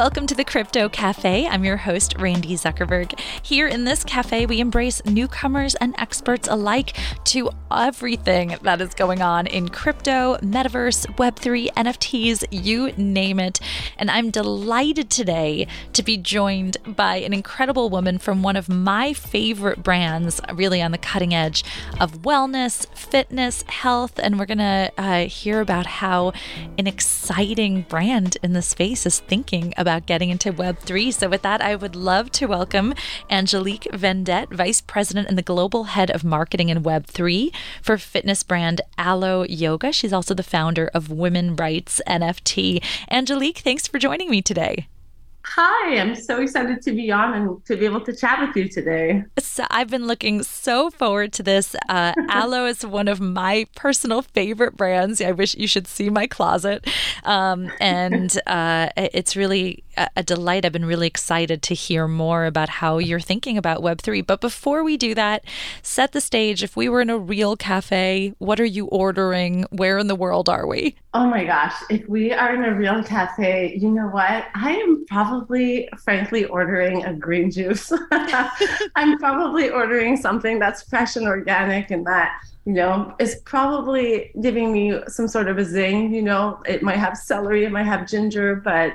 Welcome to the Crypto Café. I'm your host, Randi Zuckerberg. Here in this cafe, we embrace newcomers and experts alike to everything that is going on in crypto, metaverse, Web3, NFTs, you name it. And I'm delighted today to be joined by an incredible woman from one of my favorite brands, really on the cutting edge of wellness, fitness, health. And we're going to hear about how an exciting brand in the space is thinking about getting into Web3. So with that, I would love to welcome Angelique Vendette, Vice President and the Global Head of Marketing and Web3 for fitness brand Alo Yoga. She's also the founder of Women Rights NFT. Angelique, thanks for joining me today. Hi, I'm so excited to be on and to be able to chat with you today. So I've been looking so forward to this. Alo is one of my personal favorite brands. I wish you should see my closet. And it's really a delight. I've been really excited to hear more about how you're thinking about Web3. But before we do that, set the stage. If we were in a real cafe, what are you ordering? Where in the world are we? Oh my gosh, if we are in a real cafe, you know what? I am probably, frankly, ordering a green juice. I'm probably ordering something that's fresh and organic and that, you know, is probably giving me some sort of a zing. You know, it might have celery, it might have ginger, but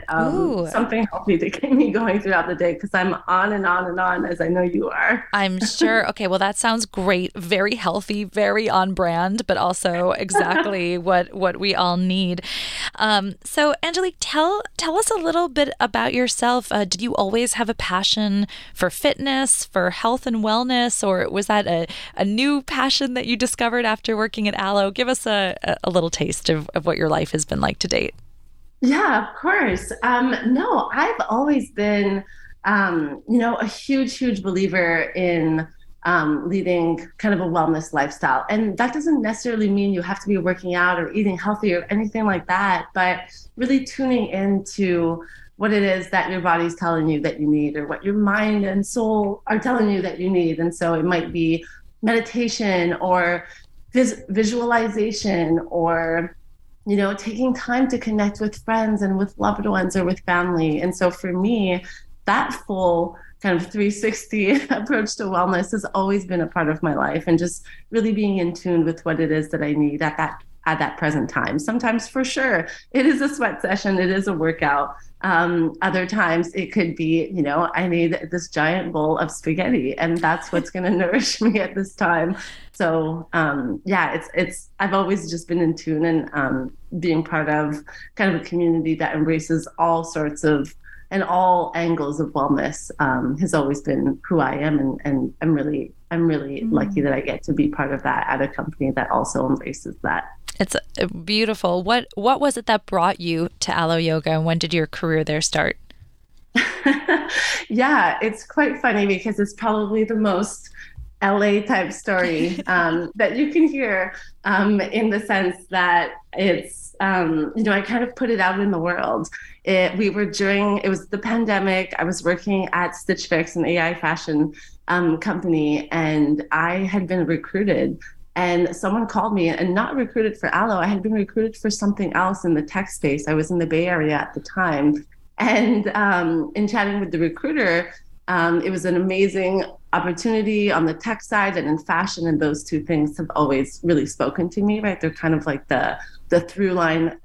something healthy to keep me going throughout the day because I'm on and on and on, as I know you are. I'm sure. Okay, well, that sounds great. Very healthy, very on brand, but also exactly what we all need. So, Angelique, tell us a little bit about yourself. Did you always have a passion for fitness, for health and wellness, or was that a new passion that you discovered after working at Alo? Give us a little taste of what your life has been like to date. Yeah, of course. No, I've always been, a huge believer in leading kind of a wellness lifestyle. And that doesn't necessarily mean you have to be working out or eating healthy or anything like that, but really tuning into what it is that your body's telling you that you need or what your mind and soul are telling you that you need. And so it might be meditation or visualization or, you know, taking time to connect with friends and with loved ones or with family. And so for me, that full kind of 360 approach to wellness has always been a part of my life and just really being in tune with what it is that I need at that present time. Sometimes for sure, it is a sweat session, it is a workout. Other times it could be, you know, I need this giant bowl of spaghetti and that's what's going to nourish me at this time. So, it's I've always just been in tune and being part of kind of a community that embraces all sorts of and all angles of wellness has always been who I am. And I'm really lucky that I get to be part of that at a company that also embraces that. It's beautiful. What was it that brought you to Alo Yoga and when did your career there start? Yeah, it's quite funny because it's probably the most LA type story that you can hear in the sense that it's, I kind of put it out in the world. It was the pandemic. I was working at Stitch Fix, an AI fashion company, and I had been recruited. And someone called me and not recruited for Alo. I had been recruited for something else in the tech space. I was in the Bay Area at the time. And in chatting with the recruiter, it was an amazing opportunity on the tech side and in fashion. And those two things have always really spoken to me, right? They're kind of like the through line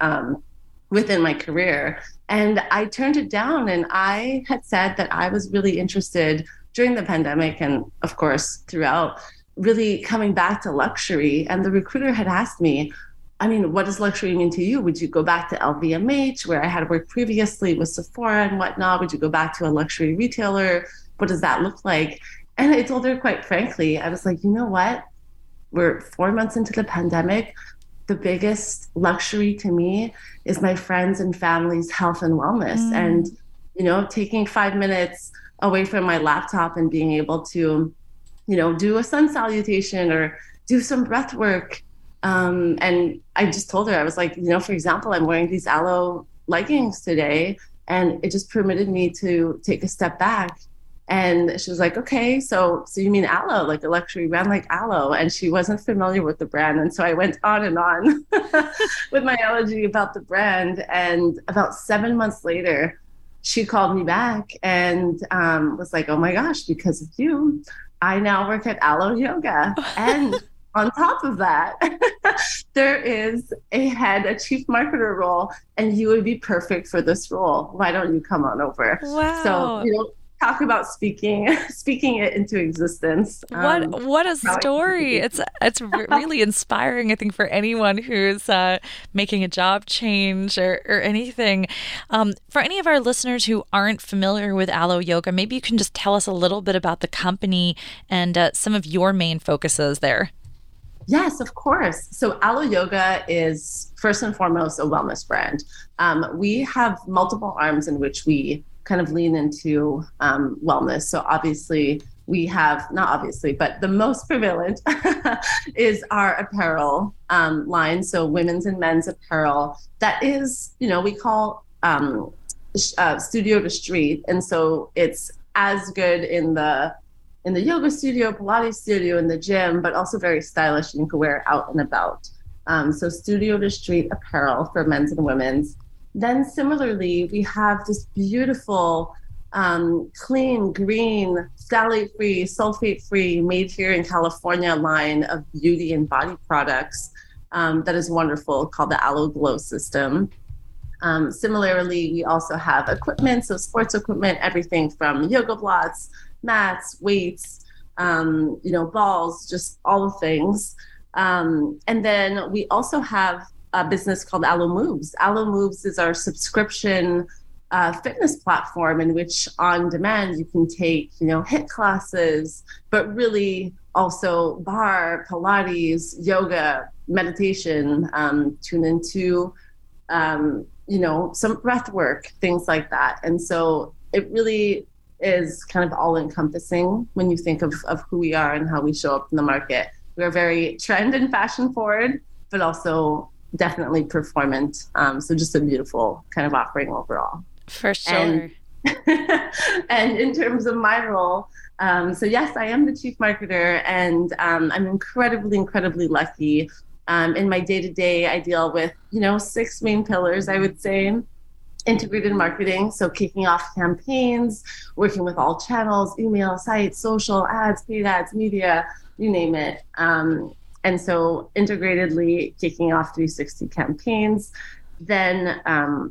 within my career. And I turned it down and I had said that I was really interested during the pandemic and of course throughout really coming back to luxury. And the recruiter had asked me, I mean, what does luxury mean to you? Would you go back to LVMH, where I had worked previously with Sephora and whatnot? Would you go back to a luxury retailer? What does that look like? And I told her quite frankly, I was like, you know what? We're 4 months into the pandemic. The biggest luxury to me is my friends and family's health and wellness. And, you know, taking 5 minutes away from my laptop and being able to, you know, do a sun salutation or do some breath work. And I just told her, I was like, you know, for example, I'm wearing these Alo leggings today and it just permitted me to take a step back. And she was like, okay, so you mean Alo, like a luxury brand like Alo? And she wasn't familiar with the brand. And so I went on and on with my allergy about the brand. And about 7 months later, she called me back and was like, oh my gosh, because of you, I now work at Alo Yoga. And on top of that, there is a chief marketer role, and you would be perfect for this role. Why don't you come on over? Wow. So, you know, talk about speaking it into existence. What a story. It's really inspiring, I think, for anyone who's making a job change or anything. For any of our listeners who aren't familiar with Alo Yoga, maybe you can just tell us a little bit about the company and some of your main focuses there. Yes, of course. So Alo Yoga is first and foremost a wellness brand. We have multiple arms in which we kind of lean into wellness. So obviously we have, not obviously, but the most prevalent is our apparel line. So women's and men's apparel that is, you know, we call studio to street. And so it's as good in the yoga studio, Pilates studio, in the gym, but also very stylish and you can wear out and about. So studio to street apparel for men's and women's. Then similarly, we have this beautiful, clean, green, phthalate-free, sulfate-free, made here in California line of beauty and body products that is wonderful, called the Alo Glow System. Similarly, we also have equipment, so sports equipment, everything from yoga blocks, mats, weights, balls, just all the things. And then we also have a business called Alo Moves. Alo Moves is our subscription fitness platform in which on demand you can take, HIIT classes, but really also bar, Pilates, yoga, meditation, tune into, some breath work, things like that. And so it really is kind of all encompassing when you think of who we are and how we show up in the market. We're very trend and fashion forward, but also definitely performant. So just a beautiful kind of offering overall. For sure. And in terms of my role, so yes, I am the chief marketer, and I'm incredibly, incredibly lucky. In my day-to-day, I deal with, 6 main pillars, I would say. Integrated marketing, so kicking off campaigns, working with all channels, email, sites, social, ads, paid ads, media, you name it. And so integratedly kicking off 360 campaigns, then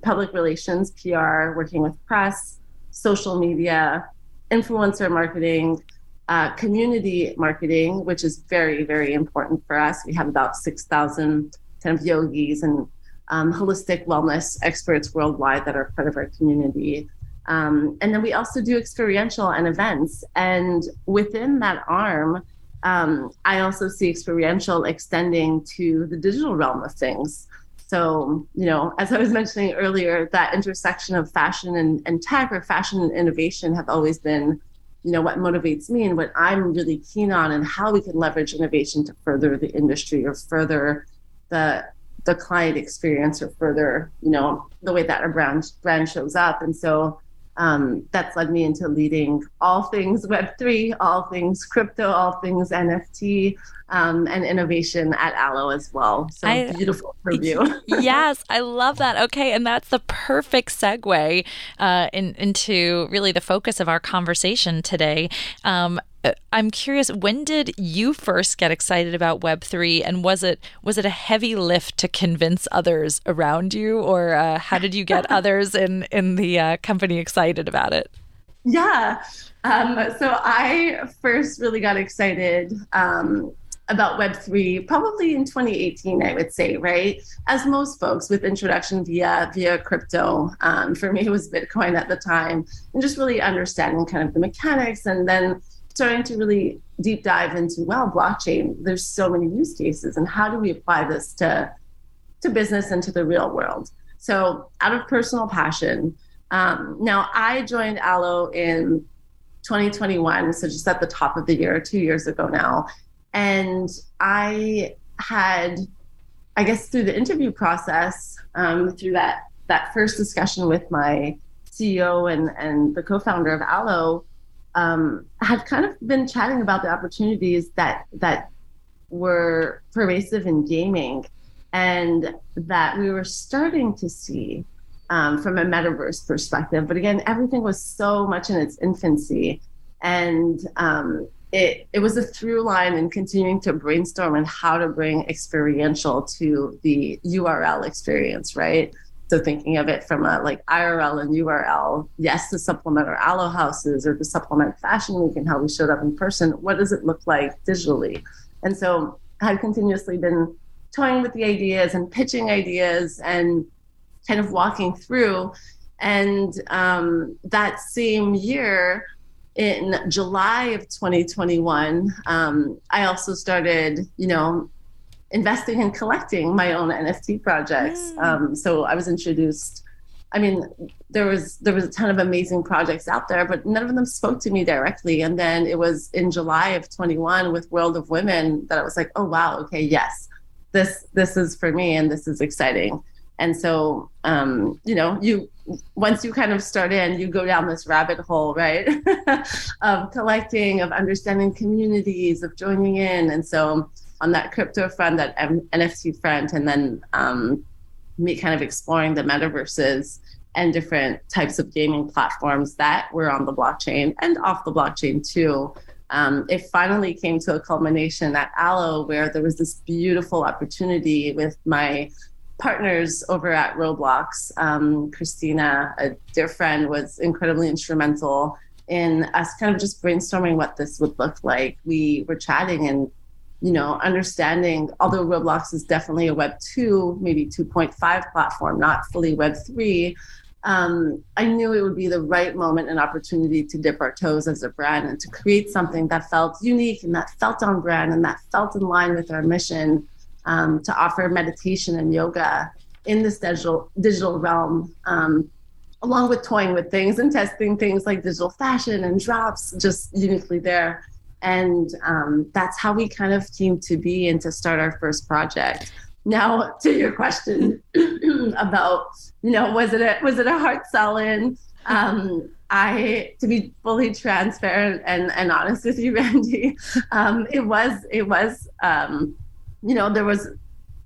public relations, PR, working with press, social media, influencer marketing, community marketing, which is very, very important for us. We have about 6,000 kind of yogis and holistic wellness experts worldwide that are part of our community. And then we also do experiential and events. And within that arm, I also see experiential extending to the digital realm of things. So, as I was mentioning earlier, that intersection of fashion and tech, or fashion and innovation, have always been, what motivates me and what I'm really keen on, and how we can leverage innovation to further the industry or further the client experience, or further, the way that a brand shows up. And so that's led me into leading all things Web3, all things crypto, all things NFT, and innovation at Alo as well. So beautiful preview. Yes, I love that. Okay, and that's the perfect segue into really the focus of our conversation today. I'm curious, when did you first get excited about Web3, and was it a heavy lift to convince others around you, or how did you get others in the company excited about it? Yeah, so I first really got excited about Web3 probably in 2018, I would say, right? As most folks, with introduction via crypto. For me, it was Bitcoin at the time, and just really understanding kind of the mechanics, and then starting to really deep dive into, blockchain, there's so many use cases, and how do we apply this to business and to the real world? So out of personal passion. Now I joined Alo in 2021, so just at the top of the year, 2 years ago now. And I had, I guess through the interview process, through that first discussion with my CEO and the co-founder of Alo, had kind of been chatting about the opportunities that were pervasive in gaming, and that we were starting to see from a metaverse perspective. But again, everything was so much in its infancy. And it was a through line in continuing to brainstorm on how to bring experiential to the URL experience, right? So thinking of it from a like IRL and URL, yes, to supplement our Alo houses or to supplement Fashion Week and how we showed up in person, what does it look like digitally? And so I've continuously been toying with the ideas and pitching ideas and kind of walking through. And that same year, in July of 2021, I also started, investing and collecting my own NFT projects. So I was introduced, there was a ton of amazing projects out there, but none of them spoke to me directly. And then it was in July of 21 with World of Women that I was like, oh, wow, okay, yes, this is for me and this is exciting. And so, once you kind of start in, you go down this rabbit hole, right? Of collecting, of understanding communities, of joining in. And so on that crypto front, that NFT front, and then me kind of exploring the metaverses and different types of gaming platforms that were on the blockchain and off the blockchain too. It finally came to a culmination at Alo, where there was this beautiful opportunity with my partners over at Roblox. Christina, a dear friend, was incredibly instrumental in us kind of just brainstorming what this would look like. We were chatting and understanding, although Roblox is definitely a Web 2, maybe 2.5 platform, not fully Web 3, I knew it would be the right moment and opportunity to dip our toes as a brand and to create something that felt unique and that felt on brand and that felt in line with our mission, to offer meditation and yoga in this digital realm, along with toying with things and testing things like digital fashion and drops just uniquely there. And that's how we kind of came to be and to start our first project. Now, to your question about, was it a hard sell-in? To be fully transparent and honest with you, Randi,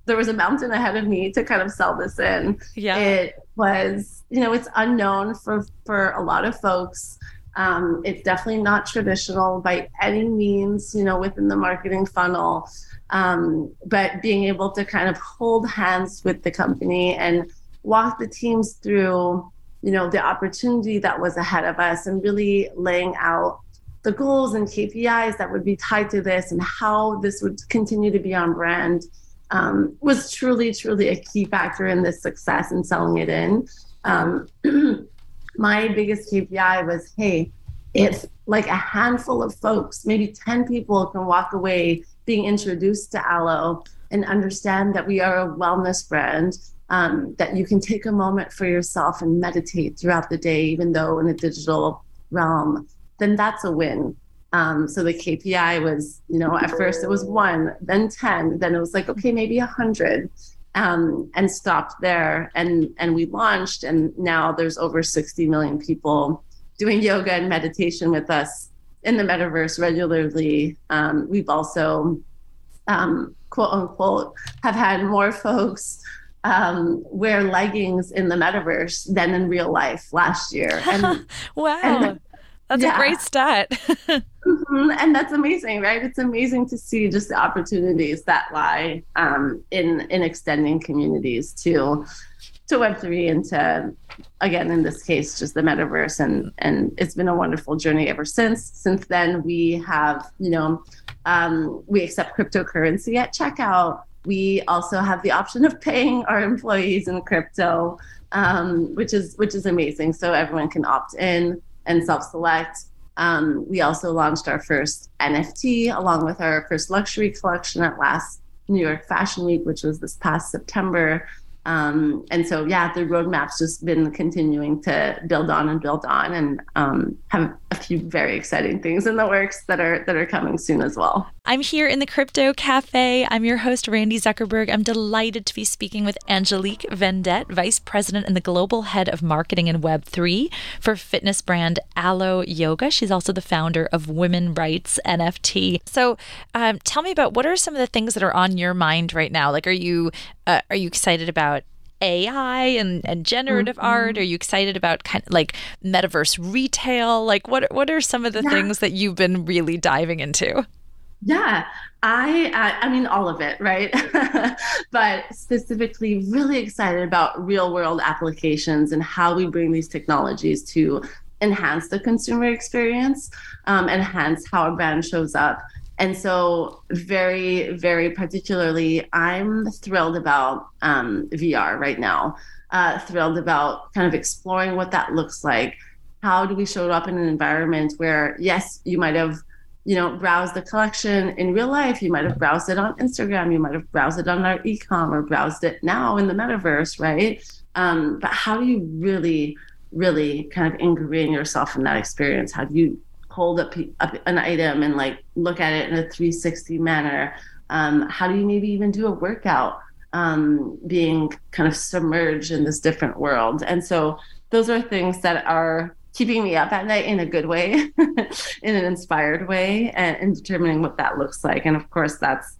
there was a mountain ahead of me to kind of sell this in. Yeah. It was, it's unknown for a lot of folks. It's definitely not traditional by any means, within the marketing funnel. But being able to kind of hold hands with the company and walk the teams through, the opportunity that was ahead of us and really laying out the goals and KPIs that would be tied to this and how this would continue to be on brand, was truly, truly a key factor in this success and selling it in. My biggest KPI was, hey, if like a handful of folks, maybe 10 people can walk away being introduced to Alo and understand that we are a wellness brand, that you can take a moment for yourself and meditate throughout the day, even though in a digital realm, then that's a win. So the KPI was, at first it was 1, then 10, then it was like, okay, maybe 100. And stopped there, and we launched, and now there's over 60 million people doing yoga and meditation with us in the metaverse regularly. We've also, quote unquote, have had more folks wear leggings in the metaverse than in real life last year. And, wow, that's a great stat. And that's amazing, right? It's amazing to see just the opportunities that lie in extending communities to Web3 and to, again, in this case, just the metaverse. And it's been a wonderful journey ever since. Since then, we have, we accept cryptocurrency at checkout. We also have the option of paying our employees in crypto, which is amazing. So everyone can opt in and self-select. We also launched our first NFT along with our first luxury collection at last New York Fashion Week, which was this past September. And so, the roadmap's just been continuing to build on and have a few very exciting things in the works that are coming soon as well. I'm here in the Crypto Café. I'm your host, Randi Zuckerberg. I'm delighted to be speaking with Angelique Vendette, Vice President and the Global Head of Marketing and Web3 for fitness brand Alo Yoga. She's also the founder of Women Rights NFT. So tell me about what are some of the things that are on your mind right now? Like, are you excited about AI and generative art? Are you excited about kind of like metaverse retail? Like what are some of the things that you've been really diving into? Yeah, I mean, all of it, right? But specifically really excited about real world applications and how we bring these technologies to enhance the consumer experience, enhance how a brand shows up. And so very, very particularly, I'm thrilled about VR right now, thrilled about kind of exploring what that looks like. How do we show up in an environment where, yes, you might have browse the collection in real life. You might have browsed it on Instagram. You might have browsed it on our e-com or browsed it now in the metaverse, right? But how do you really, really kind of ingrain yourself in that experience? How do you hold up an item and like look at it in a 360 manner? How do you maybe even do a workout being kind of submerged in this different world? And so those are things that are keeping me up at night in a good way, in an inspired way, and determining what that looks like. And of course, that's,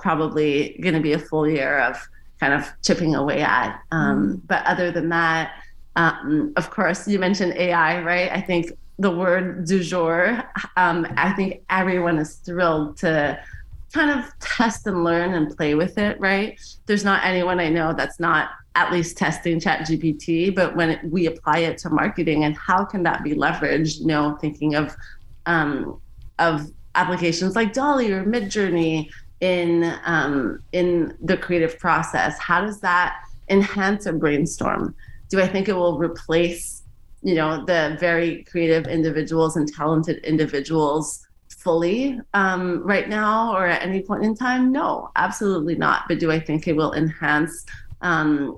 probably going to be a full year of kind of chipping away at. But other than that, of course, you mentioned AI, right? I think the word du jour, I think everyone is thrilled to kind of test and learn and play with it, right? There's not anyone I know that's not at least testing ChatGPT, but when we apply it to marketing and how can that be leveraged, thinking of applications like Dolly or Midjourney in the creative process. How does that enhance a brainstorm? Do I think it will replace, the very creative individuals and talented individuals fully right now or at any point in time? No, absolutely not. But do I think it will enhance and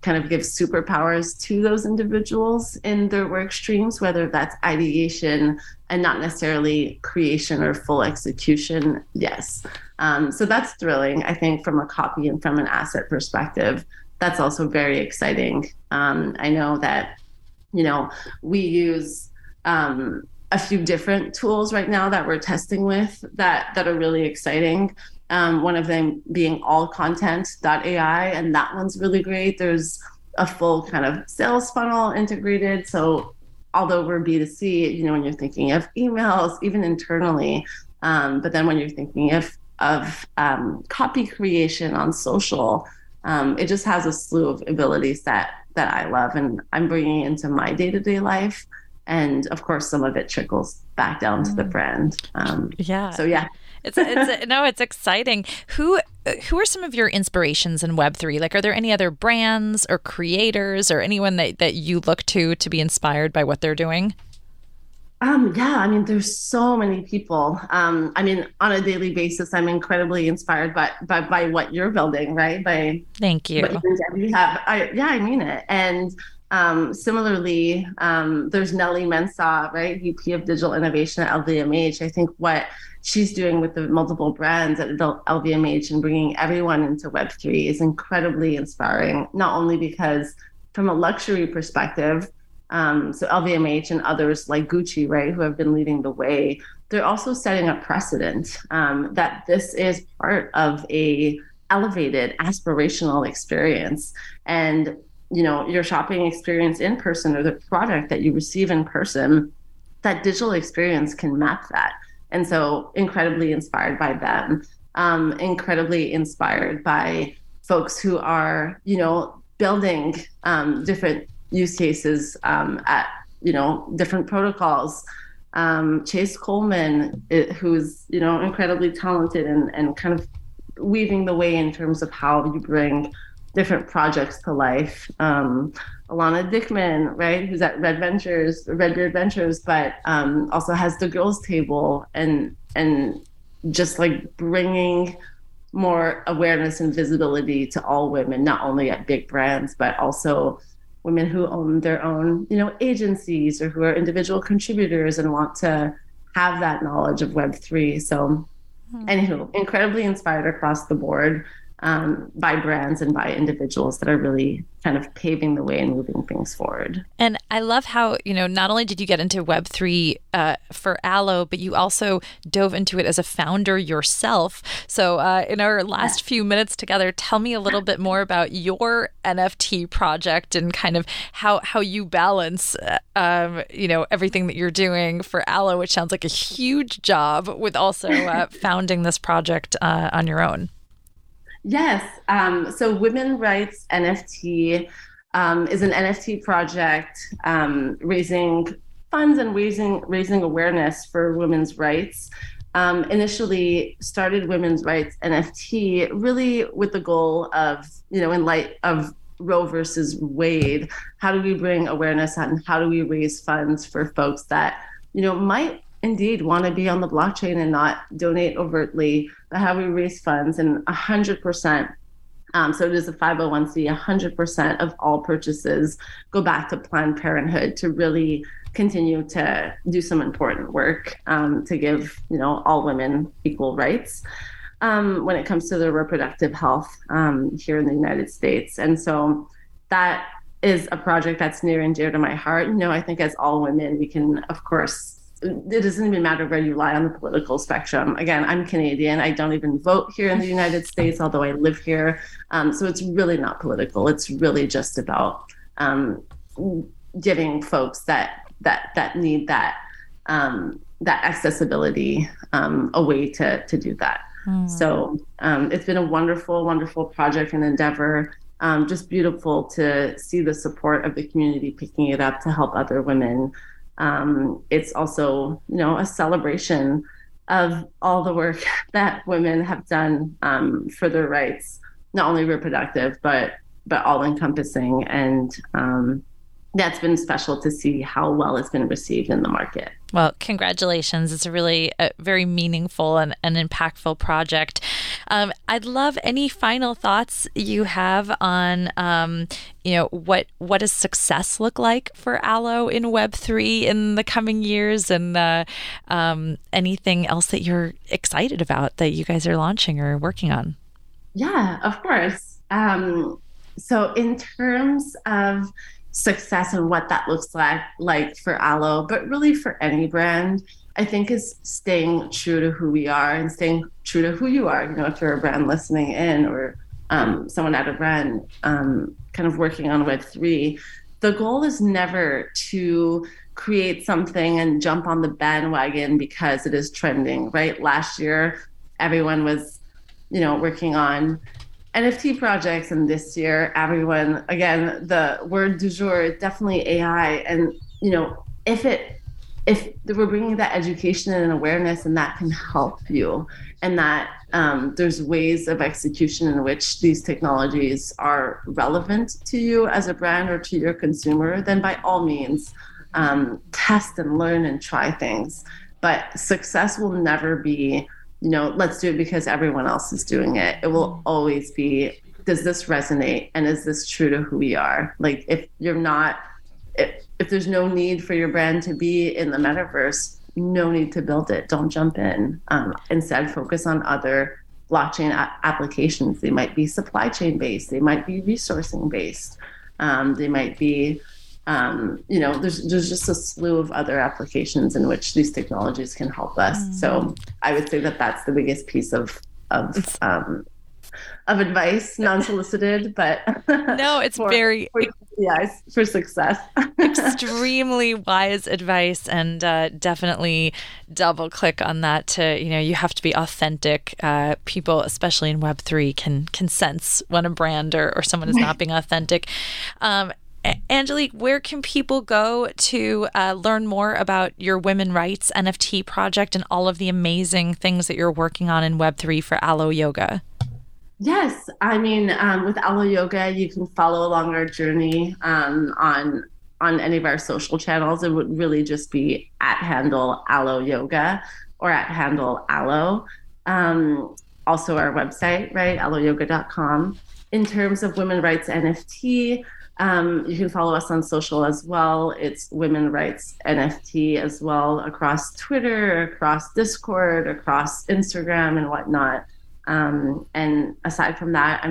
kind of give superpowers to those individuals in their work streams, whether that's ideation and not necessarily creation or full execution? Yes. So that's thrilling, I think, from a copy and from an asset perspective. That's also very exciting. I know that, we use a few different tools right now that we're testing with that are really exciting. One of them being allcontent.ai, and that one's really great. There's a full kind of sales funnel integrated. So although we're B2C, when you're thinking of emails, even internally, but then when you're thinking of copy creation on social, it just has a slew of abilities that I love and I'm bringing into my day-to-day life. And of course, some of it trickles back down to the brand. So yeah. It's exciting. Who are some of your inspirations in Web3? Like, are there any other brands or creators or anyone that you look to be inspired by what they're doing? I mean, there's so many people. I mean, on a daily basis, I'm incredibly inspired by what you're building, right? Thank you. What you have. I mean it. And similarly, there's Nellie Mensah, right? VP of Digital Innovation at LVMH. I think what she's doing with the multiple brands at LVMH and bringing everyone into Web3 is incredibly inspiring, not only because from a luxury perspective, so LVMH and others like Gucci, right, who have been leading the way, they're also setting a precedent that this is part of a elevated aspirational experience. And your shopping experience in person or the product that you receive in person, that digital experience can map that. And so incredibly inspired by them, incredibly inspired by folks who are, building different use cases at, different protocols. Chase Coleman, who's, incredibly talented and kind of weaving the way in terms of how you bring different projects to life. Alana Dickman, right, who's at Red Beard Ventures, but also has the Girls Table and just like bringing more awareness and visibility to all women, not only at big brands, but also women who own their own, agencies or who are individual contributors and want to have that knowledge of Web3. So, anywho, incredibly inspired across the board. by brands and by individuals that are really kind of paving the way and moving things forward. And I love how, you know, not only did you get into Web3 for Alo, but you also dove into it as a founder yourself. So in our last few minutes together, tell me a little bit more about your NFT project and kind of how you balance, you know, everything that you're doing for Alo, which sounds like a huge job, with also founding this project on your own. Yes. So Women Rights NFT is an NFT project raising funds and raising awareness for women's rights. Initially started Women's Rights NFT really with the goal of, you know, in light of Roe versus Wade, how do we bring awareness on how do we raise funds for folks that, you know, might indeed want to be on the blockchain and not donate overtly, but how we raise funds and 100%. So it is a 501c, 100% of all purchases go back to Planned Parenthood to really continue to do some important work to give, you know, all women equal rights when it comes to their reproductive health here in the United States. And so that is a project that's near and dear to my heart. You know, I think as all women, we can, of course, it doesn't even matter where you lie on the political spectrum. Again, I'm Canadian. I don't even vote here in the United States, although I live here. So it's really not political. It's really just about giving folks that need that accessibility a way to do that. Mm. So it's been a wonderful, wonderful project and endeavor. Just beautiful to see the support of the community picking it up to help other women. It's also, you know, a celebration of all the work that women have done for their rights, not only reproductive, but all encompassing. And that's been special to see how well it's been received in the market. Well, congratulations. It's really a very meaningful and impactful project. I'd love any final thoughts you have on, you know, what does success look like for Alo in Web3 in the coming years, and anything else that you're excited about that you guys are launching or working on? Yeah, of course. So in terms of success and what that looks like for Alo, but really for any brand, I think is staying true to who we are and staying true to who you are. You know, if you're a brand listening in, or someone at a brand kind of working on Web3, the goal is never to create something and jump on the bandwagon because it is trending, right? Last year, everyone was, you know, working on NFT projects, and this year, everyone, again, the word du jour is definitely AI. And, you know, if we're bringing that education and awareness, and that can help you, and that there's ways of execution in which these technologies are relevant to you as a brand or to your consumer, then by all means, test and learn and try things. But success will never be, you know, let's do it because everyone else is doing it. It will always be, does this resonate? And is this true to who we are? Like, if you're not, if there's no need for your brand to be in the metaverse, no need to build it. Don't jump in. Instead, focus on other blockchain applications. They might be supply chain based. They might be resourcing based. They might be, you know, there's just a slew of other applications in which these technologies can help us. Mm. So I would say that that's the biggest piece of advice, non-solicited, but no, it's for success. Extremely wise advice, and definitely double click on that to, you know, you have to be authentic. People, especially in Web3, can sense when a brand or someone is not being authentic. Angelique, where can people go to learn more about your Women Rights NFT project and all of the amazing things that you're working on in Web3 for Alo Yoga? Yes. I mean, with Alo Yoga, you can follow along our journey on any of our social channels. It would really just be @Alo Yoga or @Alo. Also our website, right? aloyoga.com. In terms of Women Rights NFT, you can follow us on social as well. It's Women Rights NFT as well, across Twitter, across Discord, across Instagram and whatnot. And aside from that,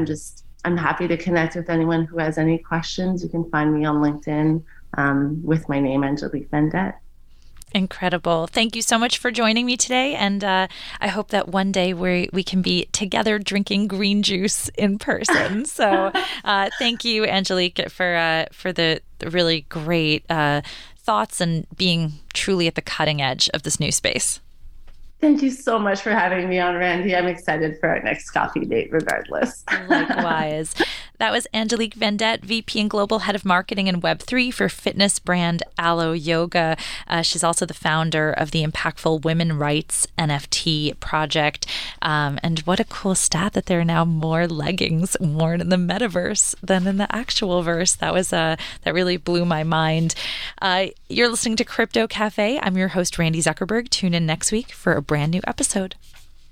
I'm happy to connect with anyone who has any questions. You can find me on LinkedIn with my name, Angelique Vendette. Incredible. Thank you so much for joining me today. And I hope that one day we can be together drinking green juice in person. So thank you, Angelique, for the really great thoughts and being truly at the cutting edge of this new space. Thank you so much for having me on, Randi. I'm excited for our next coffee date, regardless. Likewise. That was Angelique Vendette, VP and Global Head of Marketing and Web3 for fitness brand Alo Yoga. She's also the founder of the impactful Women Rights NFT project. And what a cool stat that there are now more leggings worn in the metaverse than in the actual verse. That was that really blew my mind. You're listening to Crypto Cafe. I'm your host, Randi Zuckerberg. Tune in next week for a brand new episode.